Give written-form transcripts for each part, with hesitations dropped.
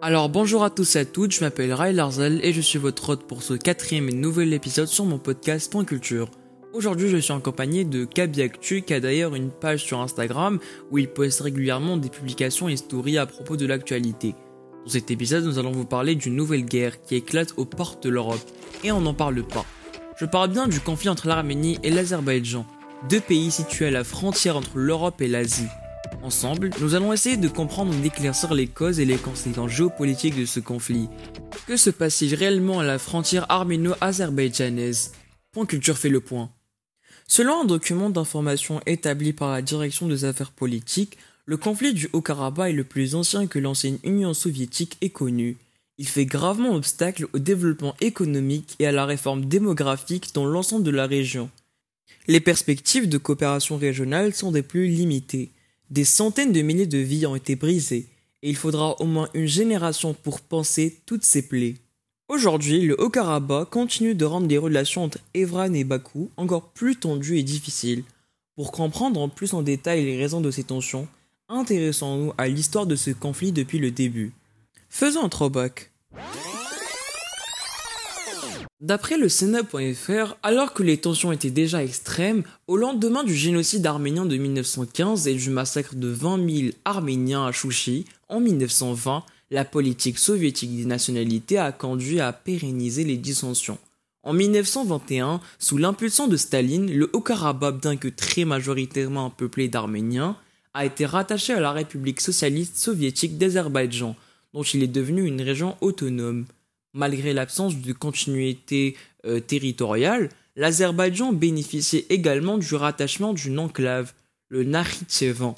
Alors bonjour à tous et à toutes, je m'appelle Raïl Arzel et je suis votre hôte pour ce 4e et nouvel épisode sur mon podcast Point Culture. Aujourd'hui je suis en compagnie de Kabyak Chuk qui a d'ailleurs une page sur Instagram où il poste régulièrement des publications et stories à propos de l'actualité. Dans cet épisode nous allons vous parler d'une nouvelle guerre qui éclate aux portes de l'Europe et on n'en parle pas. Je parle bien du conflit entre l'Arménie et l'Azerbaïdjan, deux pays situés à la frontière entre l'Europe et l'Asie. Ensemble, nous allons essayer de comprendre et d'éclaircir les causes et les conséquences géopolitiques de ce conflit. Que se passe-t-il réellement à la frontière arméno-azerbaïdjanaise ? Point Culture fait le point. Selon un document d'information établi par la Direction des affaires politiques, le conflit du Haut-Karabagh est le plus ancien que l'ancienne Union soviétique ait connu. Il fait gravement obstacle au développement économique et à la réforme démographique dans l'ensemble de la région. Les perspectives de coopération régionale sont des plus limitées. Des centaines de milliers de vies ont été brisées, et il faudra au moins une génération pour panser toutes ces plaies. Aujourd'hui, le Haut-Karabagh continue de rendre les relations entre Evran et Bakou encore plus tendues et difficiles. Pour comprendre en plus en détail les raisons de ces tensions, intéressons-nous à l'histoire de ce conflit depuis le début. Faisons un throwback. D'après le Sénat.fr, alors que les tensions étaient déjà extrêmes, au lendemain du génocide arménien de 1915 et du massacre de 20 000 Arméniens à Chouchi, en 1920, la politique soviétique des nationalités a conduit à pérenniser les dissensions. En 1921, sous l'impulsion de Staline, le Haut-Karabakh, bien que très majoritairement peuplé d'Arméniens, a été rattaché à la République socialiste soviétique d'Azerbaïdjan, dont il est devenu une région autonome. Malgré l'absence de continuité territoriale, l'Azerbaïdjan bénéficiait également du rattachement d'une enclave, le Nakhitchevan.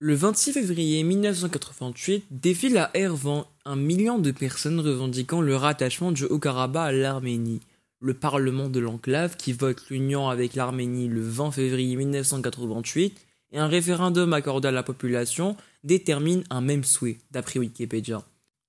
Le 26 février 1988 défile à Erevan 1 million de personnes revendiquant le rattachement du Haut-Karabakh à l'Arménie. Le parlement de l'enclave, qui vote l'union avec l'Arménie le 20 février 1988 et un référendum accordé à la population, détermine un même souhait, d'après Wikipédia.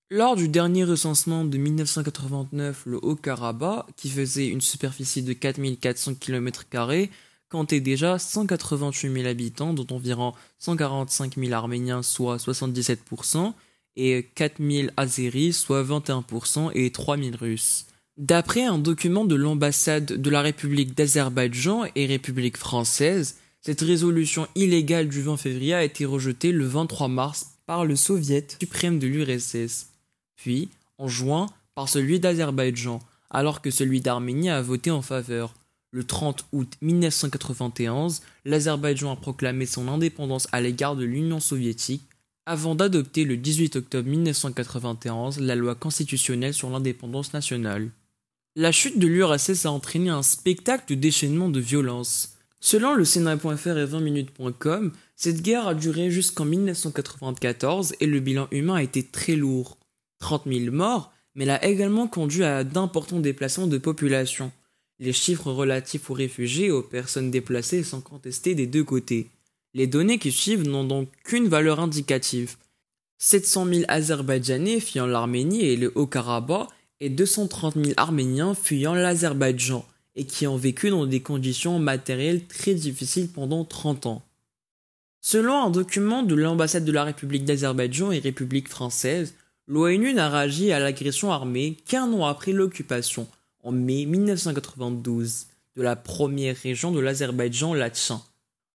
Lors du dernier recensement de 1989, le Haut-Karabakh, qui faisait une superficie de 4400 km², comptait déjà 188 000 habitants, dont environ 145 000 Arméniens, soit 77%, et 4 000 Azéris, soit 21%, et 3 000 Russes. D'après un document de l'ambassade de la République d'Azerbaïdjan et République française, cette résolution illégale du 20 février a été rejetée le 23 mars par le Soviet suprême de l'URSS. Puis, en juin, par celui d'Azerbaïdjan, alors que celui d'Arménie a voté en faveur. Le 30 août 1991, l'Azerbaïdjan a proclamé son indépendance à l'égard de l'Union soviétique, avant d'adopter le 18 octobre 1991 la loi constitutionnelle sur l'indépendance nationale. La chute de l'URSS a entraîné un spectacle de déchaînement de violence. Selon le Sénat.fr et 20minutes.com, cette guerre a duré jusqu'en 1994 et le bilan humain a été très lourd. 30 000 morts, mais elle a également conduit à d'importants déplacements de population. Les chiffres relatifs aux réfugiés et aux personnes déplacées sont contestés des deux côtés. Les données qui suivent n'ont donc qu'une valeur indicative. 700 000 Azerbaïdjanais fuyant l'Arménie et le Haut-Karabakh et 230 000 Arméniens fuyant l'Azerbaïdjan et qui ont vécu dans des conditions matérielles très difficiles pendant 30 ans. Selon un document de l'ambassade de la République d'Azerbaïdjan et République française, l'ONU n'a réagi à l'agression armée qu'un an après l'occupation, en mai 1992, de la première région de l'Azerbaïdjan, Latchin.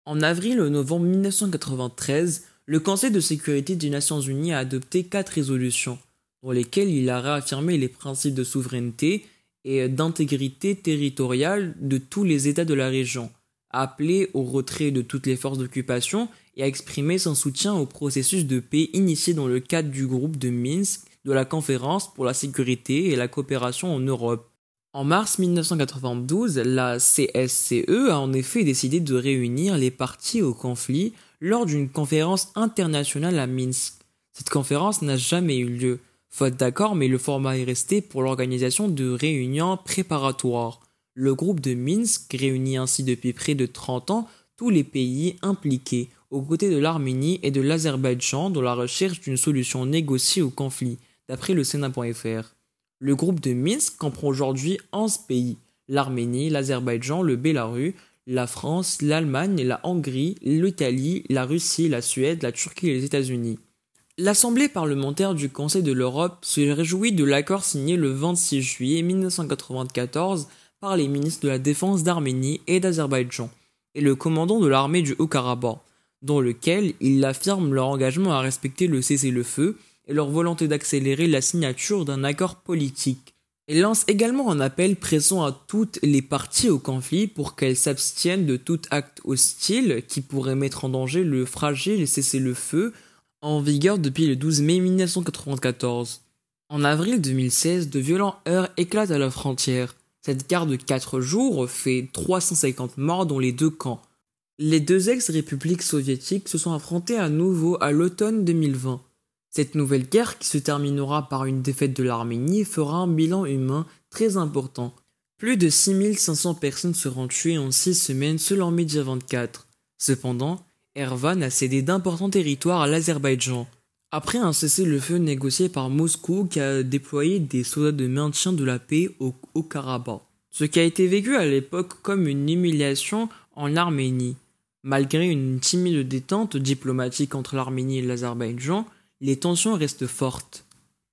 En avril et novembre 1993, le Conseil de sécurité des Nations Unies a adopté 4 résolutions, dans lesquelles il a réaffirmé les principes de souveraineté et d'intégrité territoriale de tous les États de la région, a appelé au retrait de toutes les forces d'occupation et a exprimé son soutien au processus de paix initié dans le cadre du groupe de Minsk de la Conférence pour la sécurité et la coopération en Europe. En mars 1992, la CSCE a en effet décidé de réunir les parties au conflit lors d'une conférence internationale à Minsk. Cette conférence n'a jamais eu lieu, faute d'accord, mais le format est resté pour l'organisation de réunions préparatoires. Le groupe de Minsk réunit ainsi depuis près de 30 ans tous les pays impliqués, aux côtés de l'Arménie et de l'Azerbaïdjan dans la recherche d'une solution négociée au conflit, d'après le Sénat.fr. Le groupe de Minsk comprend aujourd'hui 11 pays, l'Arménie, l'Azerbaïdjan, le Bélarus, la France, l'Allemagne, la Hongrie, l'Italie, la Russie, la Suède, la Turquie et les États-Unis. L'Assemblée parlementaire du Conseil de l'Europe se réjouit de l'accord signé le 26 juillet 1994 par les ministres de la Défense d'Arménie et d'Azerbaïdjan et le commandant de l'armée du Haut-Karabakh, dans lequel ils affirment leur engagement à respecter le cessez-le-feu et leur volonté d'accélérer la signature d'un accord politique. Ils lancent également un appel pressant à toutes les parties au conflit pour qu'elles s'abstiennent de tout acte hostile qui pourrait mettre en danger le fragile cessez-le-feu en vigueur depuis le 12 mai 1994. En avril 2016, de violents heurts éclatent à la frontière. Cette guerre de 4 jours fait 350 morts dans les deux camps. Les deux ex-républiques soviétiques se sont affrontées à nouveau à l'automne 2020. Cette nouvelle guerre, qui se terminera par une défaite de l'Arménie, fera un bilan humain très important. Plus de 6500 personnes seront tuées en 6 semaines selon Média 24. Cependant, Ervan a cédé d'importants territoires à l'Azerbaïdjan. Après un cessez-le-feu négocié par Moscou qui a déployé des soldats de maintien de la paix au Haut-Karabakh, ce qui a été vécu à l'époque comme une humiliation en Arménie. Malgré une timide détente diplomatique entre l'Arménie et l'Azerbaïdjan, les tensions restent fortes.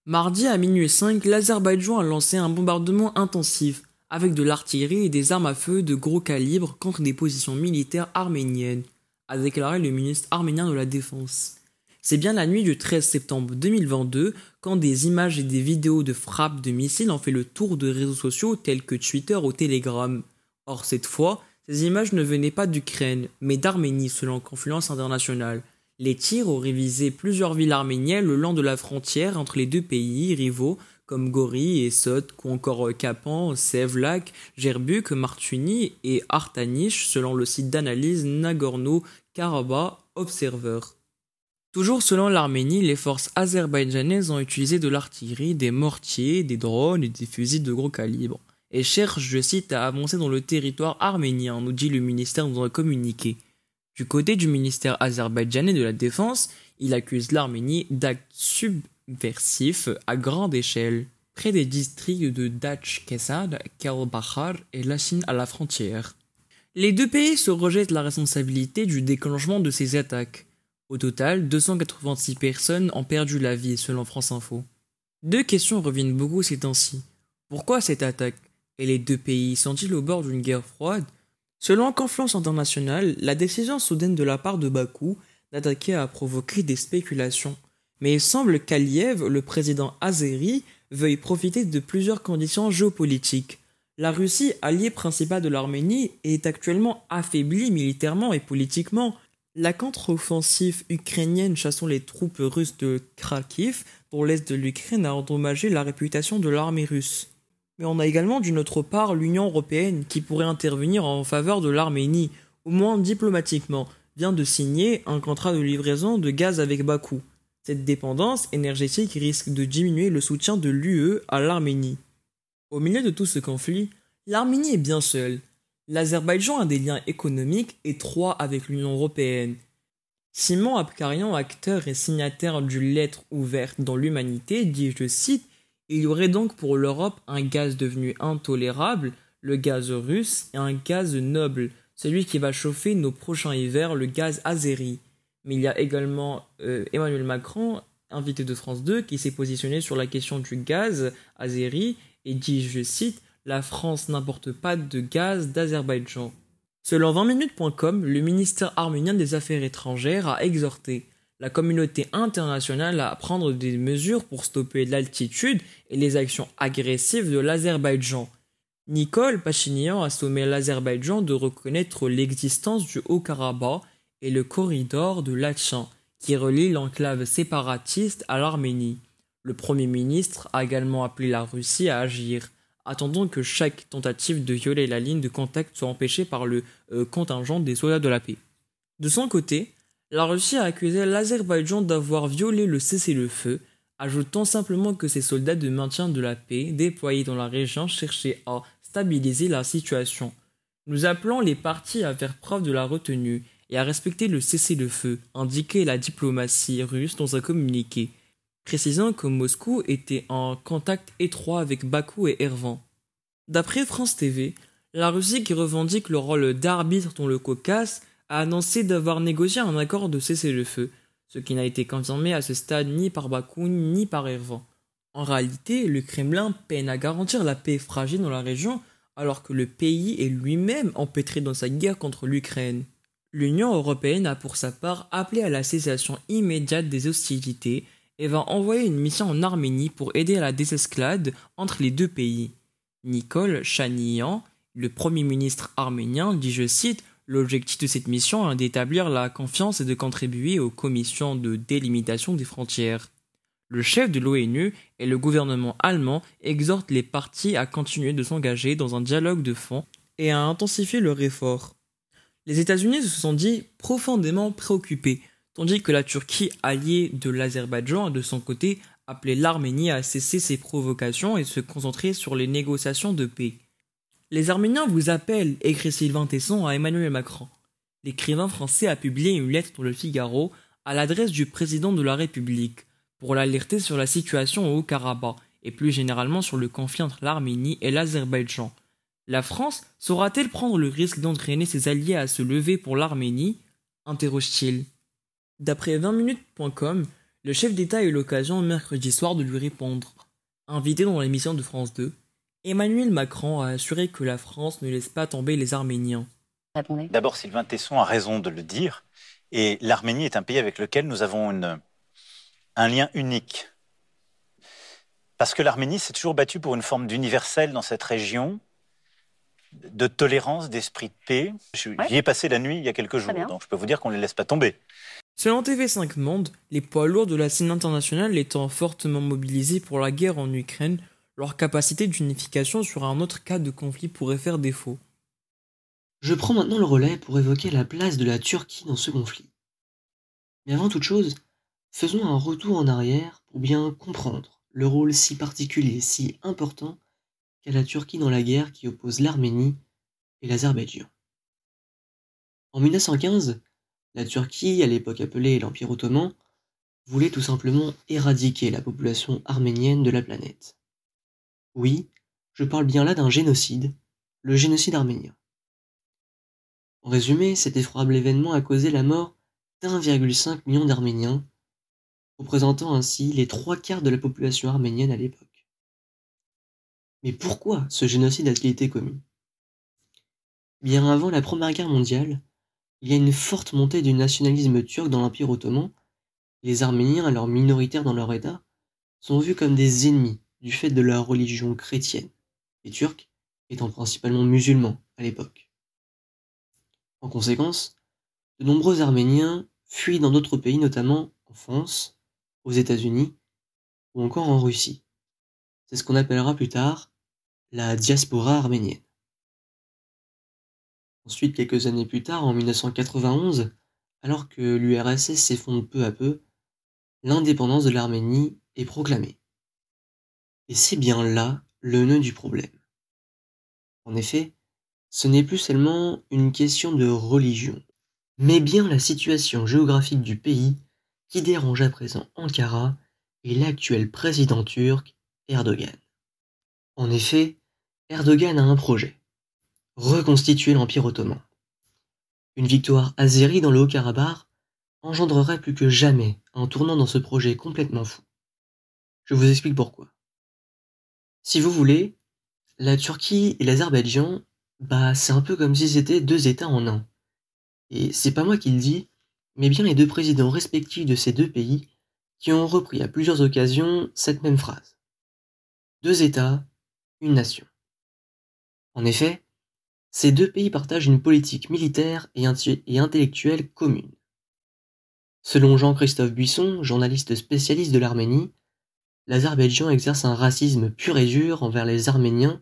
Mardi à minuit 5, l'Azerbaïdjan a lancé un bombardement intensif avec de l'artillerie et des armes à feu de gros calibre contre des positions militaires arméniennes, a déclaré le ministre arménien de la Défense. C'est bien la nuit du 13 septembre 2022 quand des images et des vidéos de frappes de missiles ont fait le tour de réseaux sociaux tels que Twitter ou Telegram. Or cette fois, ces images ne venaient pas d'Ukraine, mais d'Arménie selon Confluence Internationale. Les tirs ont révisé plusieurs villes arméniennes le long de la frontière entre les deux pays rivaux comme Gori, Essot ou encore Kapan, Sevlak, Gerbuk, Martuni et Artanish selon le site d'analyse Nagorno-Karabakh Observer. Toujours selon l'Arménie, les forces azerbaïdjanaises ont utilisé de l'artillerie, des mortiers, des drones et des fusils de gros calibre et cherchent, je cite, à avancer dans le territoire arménien, nous dit le ministère dans un communiqué. Du côté du ministère azerbaïdjanais de la Défense, il accuse l'Arménie d'actes subversif à grande échelle, près des districts de Dachkessan, Kalbajar et Latchin à la frontière. Les deux pays se rejettent la responsabilité du déclenchement de ces attaques. Au total, 286 personnes ont perdu la vie selon France Info. Deux questions reviennent beaucoup ces temps-ci. Pourquoi cette attaque? Et les deux pays sont-ils au bord d'une guerre froide? Selon Confluence Internationale, la décision soudaine de la part de Bakou d'attaquer a provoqué des spéculations. Mais il semble qu'Aliyev, le président azéri, veuille profiter de plusieurs conditions géopolitiques. La Russie, alliée principale de l'Arménie, est actuellement affaiblie militairement et politiquement. La contre-offensive ukrainienne chassant les troupes russes de Kharkiv, dont l'est de l'Ukraine, a endommagé la réputation de l'armée russe. Mais on a également d'une autre part l'Union européenne, qui pourrait intervenir en faveur de l'Arménie, au moins diplomatiquement, vient de signer un contrat de livraison de gaz avec Bakou. Cette dépendance énergétique risque de diminuer le soutien de l'UE à l'Arménie. Au milieu de tout ce conflit, l'Arménie est bien seule. L'Azerbaïdjan a des liens économiques étroits avec l'Union européenne. Simon Abkarian, acteur et signataire du Lettre ouverte dans l'humanité, dit, je cite, « Il y aurait donc pour l'Europe un gaz devenu intolérable, le gaz russe, et un gaz noble, celui qui va chauffer nos prochains hivers, le gaz azéri. » Mais il y a également Emmanuel Macron, invité de France 2, qui s'est positionné sur la question du gaz azéri et dit, je cite, « La France n'importe pas de gaz d'Azerbaïdjan ». Selon 20minutes.com, le ministère arménien des Affaires étrangères a exhorté la communauté internationale à prendre des mesures pour stopper l'altitude et les actions agressives de l'Azerbaïdjan. Nikol Pachinian a sommé l'Azerbaïdjan de reconnaître l'existence du Haut-Karabakh et le corridor de Latchin, qui relie l'enclave séparatiste à l'Arménie. Le Premier ministre a également appelé la Russie à agir, attendant que chaque tentative de violer la ligne de contact soit empêchée par le contingent des soldats de la paix. De son côté, la Russie a accusé l'Azerbaïdjan d'avoir violé le cessez-le-feu, ajoutant simplement que ses soldats de maintien de la paix déployés dans la région cherchaient à stabiliser la situation. Nous appelons les parties à faire preuve de la retenue et à respecter le cessez-le-feu, indiquait la diplomatie russe dans un communiqué, précisant que Moscou était en contact étroit avec Bakou et Erevan. D'après France TV, la Russie, qui revendique le rôle d'arbitre dans le Caucase, a annoncé d'avoir négocié un accord de cessez-le-feu, ce qui n'a été confirmé à ce stade ni par Bakou ni par Erevan. En réalité, le Kremlin peine à garantir la paix fragile dans la région alors que le pays est lui-même empêtré dans sa guerre contre l'Ukraine. L'Union européenne a pour sa part appelé à la cessation immédiate des hostilités et va envoyer une mission en Arménie pour aider à la désescalade entre les deux pays. Nikol Pachinian, le premier ministre arménien, dit, je cite, « L'objectif de cette mission est d'établir la confiance et de contribuer aux commissions de délimitation des frontières ». Le chef de l'ONU et le gouvernement allemand exhortent les parties à continuer de s'engager dans un dialogue de fond et à intensifier leur effort. Les États-Unis se sont dit profondément préoccupés, tandis que la Turquie, alliée de l'Azerbaïdjan, de son côté, appelait l'Arménie à cesser ses provocations et se concentrer sur les négociations de paix. « Les Arméniens vous appellent », écrit Sylvain Tesson à Emmanuel Macron. L'écrivain français a publié une lettre dans le Figaro à l'adresse du président de la République, pour l'alerter sur la situation au Haut-Karabagh et plus généralement sur le conflit entre l'Arménie et l'Azerbaïdjan. La France saura-t-elle prendre le risque d'entraîner ses alliés à se lever pour l'Arménie ? Interroge-t-il. D'après 20minutes.com, le chef d'État a eu l'occasion mercredi soir de lui répondre. Invité dans l'émission de France 2, Emmanuel Macron a assuré que la France ne laisse pas tomber les Arméniens. D'abord, Sylvain Tesson a raison de le dire, et l'Arménie est un pays avec lequel nous avons un lien unique. Parce que l'Arménie s'est toujours battue pour une forme d'universel dans cette région, de tolérance, d'esprit de paix. J'y ai passé la nuit il y a quelques jours, donc je peux vous dire qu'on ne les laisse pas tomber. Selon TV5 Monde, les poids lourds de la scène internationale étant fortement mobilisés pour la guerre en Ukraine, leur capacité d'unification sur un autre cas de conflit pourrait faire défaut. Je prends maintenant le relais pour évoquer la place de la Turquie dans ce conflit. Mais avant toute chose, faisons un retour en arrière pour bien comprendre le rôle si particulier, si important qu'a la Turquie dans la guerre qui oppose l'Arménie et l'Azerbaïdjan. En 1915, la Turquie, à l'époque appelée l'Empire ottoman, voulait tout simplement éradiquer la population arménienne de la planète. Oui, je parle bien là d'un génocide, le génocide arménien. En résumé, cet effroyable événement a causé la mort d'1,5 million d'Arméniens, représentant ainsi les 3/4 de la population arménienne à l'époque. Mais pourquoi ce génocide a-t-il été commis ? Bien avant la Première Guerre mondiale, il y a une forte montée du nationalisme turc dans l'Empire ottoman. Les Arméniens, alors minoritaires dans leur État, sont vus comme des ennemis du fait de leur religion chrétienne, les Turcs étant principalement musulmans à l'époque. En conséquence, de nombreux Arméniens fuient dans d'autres pays, notamment en France, aux États-Unis ou encore en Russie. C'est ce qu'on appellera plus tard la diaspora arménienne. Ensuite, quelques années plus tard, en 1991, alors que l'URSS s'effondre peu à peu, l'indépendance de l'Arménie est proclamée. Et c'est bien là le nœud du problème. En effet, ce n'est plus seulement une question de religion, mais bien la situation géographique du pays qui dérange à présent Ankara et l'actuel président turc Erdogan. En effet, Erdogan a un projet, reconstituer l'Empire ottoman. Une victoire azérie dans le Haut-Karabakh engendrerait plus que jamais un tournant dans ce projet complètement fou. Je vous explique pourquoi. Si vous voulez, la Turquie et l'Azerbaïdjan, c'est un peu comme si c'était deux États en un. Et c'est pas moi qui le dis, mais bien les deux présidents respectifs de ces deux pays qui ont repris à plusieurs occasions cette même phrase. Deux États, une nation. En effet, ces deux pays partagent une politique militaire et intellectuelle commune. Selon Jean-Christophe Buisson, journaliste spécialiste de l'Arménie, l'Azerbaïdjan exerce un racisme pur et dur envers les Arméniens,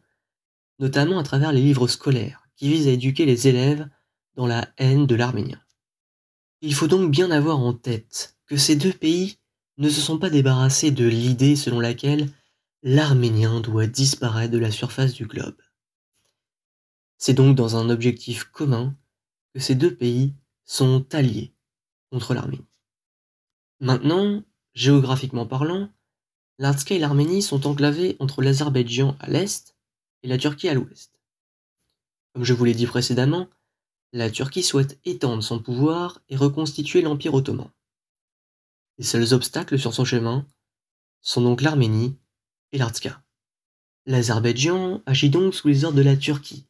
notamment à travers les livres scolaires, qui visent à éduquer les élèves dans la haine de l'Arménien. Il faut donc bien avoir en tête que ces deux pays ne se sont pas débarrassés de l'idée selon laquelle l'Arménien doit disparaître de la surface du globe. C'est donc dans un objectif commun que ces deux pays sont alliés contre l'Arménie. Maintenant, géographiquement parlant, l'Artsakh et l'Arménie sont enclavés entre l'Azerbaïdjan à l'est et la Turquie à l'ouest. Comme je vous l'ai dit précédemment, la Turquie souhaite étendre son pouvoir et reconstituer l'Empire ottoman. Les seuls obstacles sur son chemin sont donc l'Arménie et l'Artsakh. L'Azerbaïdjan agit donc sous les ordres de la Turquie.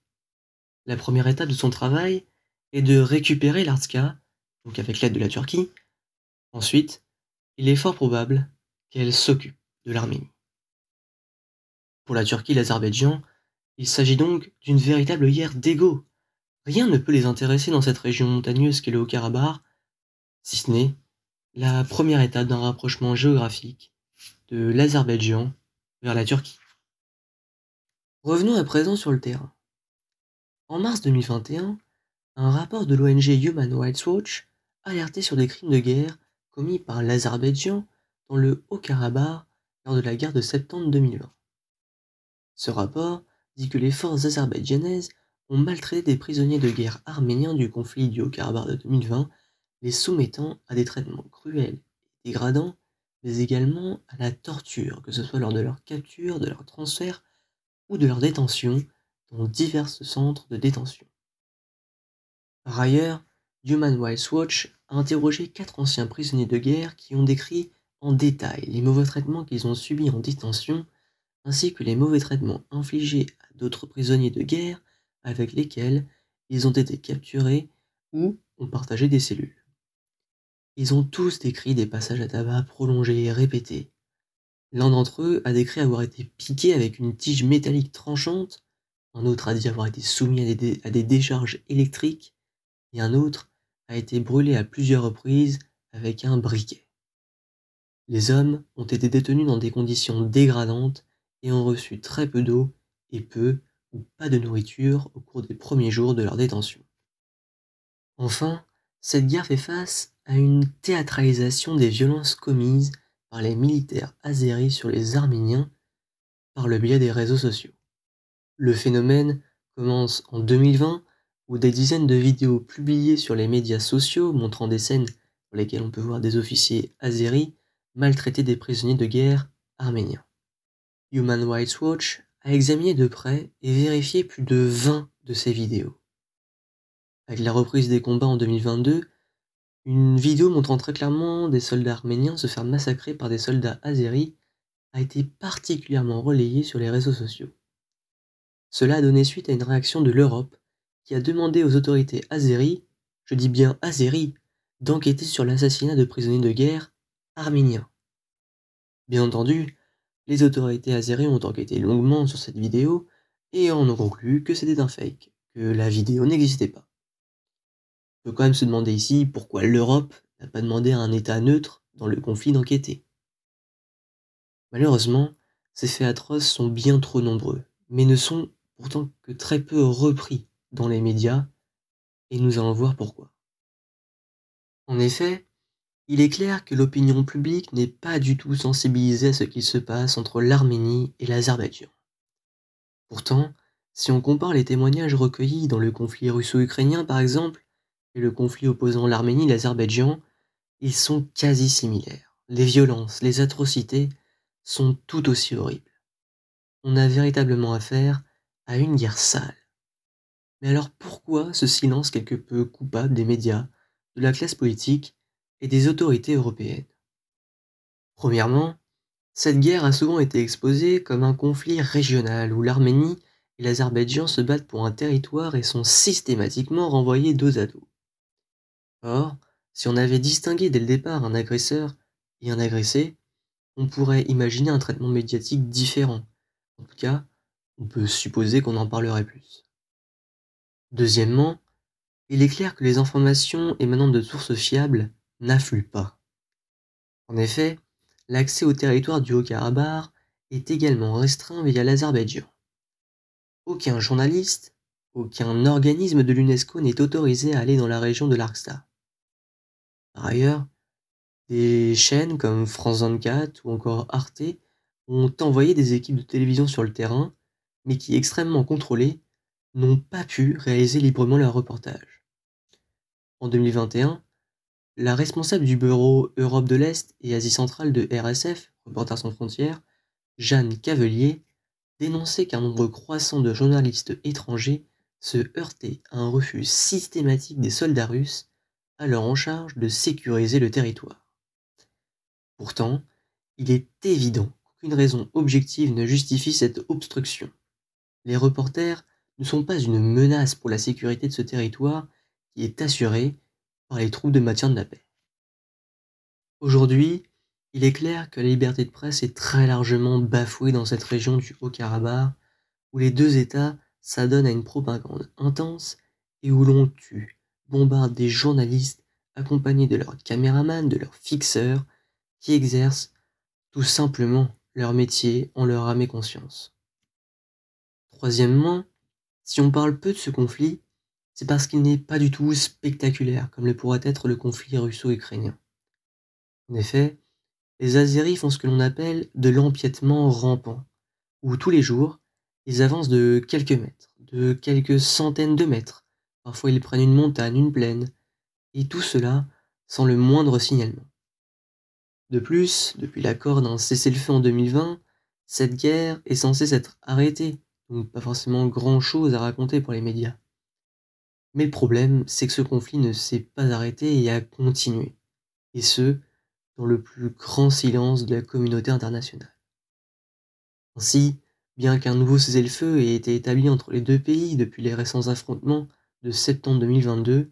La première étape de son travail est de récupérer l'Artsakh, donc avec l'aide de la Turquie. Ensuite, il est fort probable qu'elle s'occupe de l'Arménie. Pour la Turquie et l'Azerbaïdjan, il s'agit donc d'une véritable guerre d'ego. Rien ne peut les intéresser dans cette région montagneuse qu'est le Haut-Karabakh, si ce n'est la première étape d'un rapprochement géographique de l'Azerbaïdjan vers la Turquie. Revenons à présent sur le terrain. En mars 2021, un rapport de l'ONG Human Rights Watch alertait sur des crimes de guerre commis par l'Azerbaïdjan dans le Haut-Karabakh lors de la guerre de septembre 2020. Ce rapport dit que les forces azerbaïdjanaises ont maltraité des prisonniers de guerre arméniens du conflit du Haut-Karabakh de 2020, les soumettant à des traitements cruels et dégradants, mais également à la torture, que ce soit lors de leur capture, de leur transfert ou de leur détention dans divers centres de détention. Par ailleurs, Human Rights Watch a interrogé 4 anciens prisonniers de guerre qui ont décrit en détail les mauvais traitements qu'ils ont subis en détention, ainsi que les mauvais traitements infligés à d'autres prisonniers de guerre avec lesquels ils ont été capturés ou ont partagé des cellules. Ils ont tous décrit des passages à tabac prolongés et répétés. L'un d'entre eux a décrit avoir été piqué avec une tige métallique tranchante, un autre a dit avoir été soumis à des décharges électriques, et un autre a été brûlé à plusieurs reprises avec un briquet. Les hommes ont été détenus dans des conditions dégradantes et ont reçu très peu d'eau et peu ou pas de nourriture au cours des premiers jours de leur détention. Enfin, cette guerre fait face à une théâtralisation des violences commises par les militaires azéris sur les Arméniens par le biais des réseaux sociaux. Le phénomène commence en 2020, où des dizaines de vidéos publiées sur les médias sociaux montrant des scènes dans lesquelles on peut voir des officiers azéris maltraiter des prisonniers de guerre arméniens. Human Rights Watch a examiné de près et vérifié plus de 20 de ces vidéos. Avec la reprise des combats en 2022, une vidéo montrant très clairement des soldats arméniens se faire massacrer par des soldats azéris a été particulièrement relayée sur les réseaux sociaux. Cela a donné suite à une réaction de l'Europe qui a demandé aux autorités azéries, je dis bien azéries, d'enquêter sur l'assassinat de prisonniers de guerre arméniens. Bien entendu, les autorités azéries ont enquêté longuement sur cette vidéo et en ont conclu que c'était un fake, que la vidéo n'existait pas. On peut quand même se demander ici pourquoi l'Europe n'a pas demandé à un État neutre dans le conflit d'enquêter. Malheureusement, ces faits atroces sont bien trop nombreux, mais ne sont pourtant que très peu repris dans les médias, et nous allons voir pourquoi. En effet, il est clair que l'opinion publique n'est pas du tout sensibilisée à ce qu'il se passe entre l'Arménie et l'Azerbaïdjan. Pourtant, si on compare les témoignages recueillis dans le conflit russo-ukrainien par exemple, et le conflit opposant l'Arménie et l'Azerbaïdjan, ils sont quasi similaires. Les violences, les atrocités sont tout aussi horribles. On a véritablement affaire à une guerre sale. Mais alors pourquoi ce silence quelque peu coupable des médias, de la classe politique et des autorités européennes? Premièrement, cette guerre a souvent été exposée comme un conflit régional où l'Arménie et l'Azerbaïdjan se battent pour un territoire et sont systématiquement renvoyés dos à dos. Or, si on avait distingué dès le départ un agresseur et un agressé, on pourrait imaginer un traitement médiatique différent. En tout cas, on peut supposer qu'on en parlerait plus. Deuxièmement, il est clair que les informations émanant de sources fiables n'affluent pas. En effet, l'accès au territoire du Haut-Karabakh est également restreint via l'Azerbaïdjan. Aucun journaliste, aucun organisme de l'UNESCO n'est autorisé à aller dans la région de l'Artsakh. Par ailleurs, des chaînes comme France 24 ou encore Arte ont envoyé des équipes de télévision sur le terrain, mais qui, extrêmement contrôlées, n'ont pas pu réaliser librement leurs reportages. En 2021, la responsable du bureau Europe de l'Est et Asie centrale de RSF, Reporters sans frontières, Jeanne Cavelier, dénonçait qu'un nombre croissant de journalistes étrangers se heurtaient à un refus systématique des soldats russes alors en charge de sécuriser le territoire. Pourtant, il est évident qu'aucune raison objective ne justifie cette obstruction. Les reporters ne sont pas une menace pour la sécurité de ce territoire qui est assurée par les troupes de maintien de la paix. Aujourd'hui, il est clair que la liberté de presse est très largement bafouée dans cette région du Haut-Karabakh, où les deux États s'adonnent à une propagande intense et où l'on tue, bombarde des journalistes accompagnés de leurs caméramans, de leurs fixeurs, qui exercent tout simplement leur métier en leur âme et conscience. Troisièmement, si on parle peu de ce conflit, c'est parce qu'il n'est pas du tout spectaculaire, comme le pourrait être le conflit russo-ukrainien. En effet, les Azéris font ce que l'on appelle de l'empiètement rampant, où tous les jours, ils avancent de quelques mètres, de quelques centaines de mètres, parfois ils prennent une montagne, une plaine, et tout cela sans le moindre signalement. De plus, depuis l'accord d'un cessez-le-feu en 2020, cette guerre est censée s'être arrêtée, donc pas forcément grand-chose à raconter pour les médias. Mais le problème, c'est que ce conflit ne s'est pas arrêté et a continué, et ce, dans le plus grand silence de la communauté internationale. Ainsi, bien qu'un nouveau cessez-le-feu ait été établi entre les deux pays depuis les récents affrontements de septembre 2022,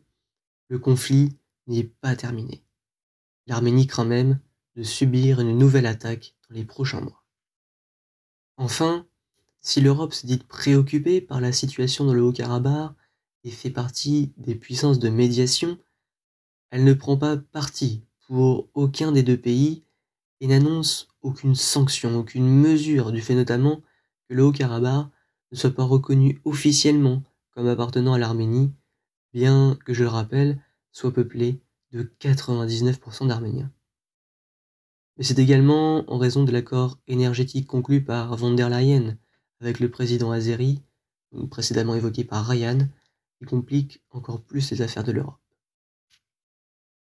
le conflit n'est pas terminé. L'Arménie craint même de subir une nouvelle attaque dans les prochains mois. Enfin, si l'Europe s'est dite préoccupée par la situation dans le Haut-Karabakh et fait partie des puissances de médiation, elle ne prend pas parti pour aucun des deux pays et n'annonce aucune sanction, aucune mesure, du fait notamment que le Haut-Karabakh ne soit pas reconnu officiellement comme appartenant à l'Arménie, bien que, je le rappelle, soit peuplé de 99% d'Arméniens. Mais c'est également en raison de l'accord énergétique conclu par von der Leyen avec le président azéri, précédemment évoqué par Ryan, qui complique encore plus les affaires de l'Europe.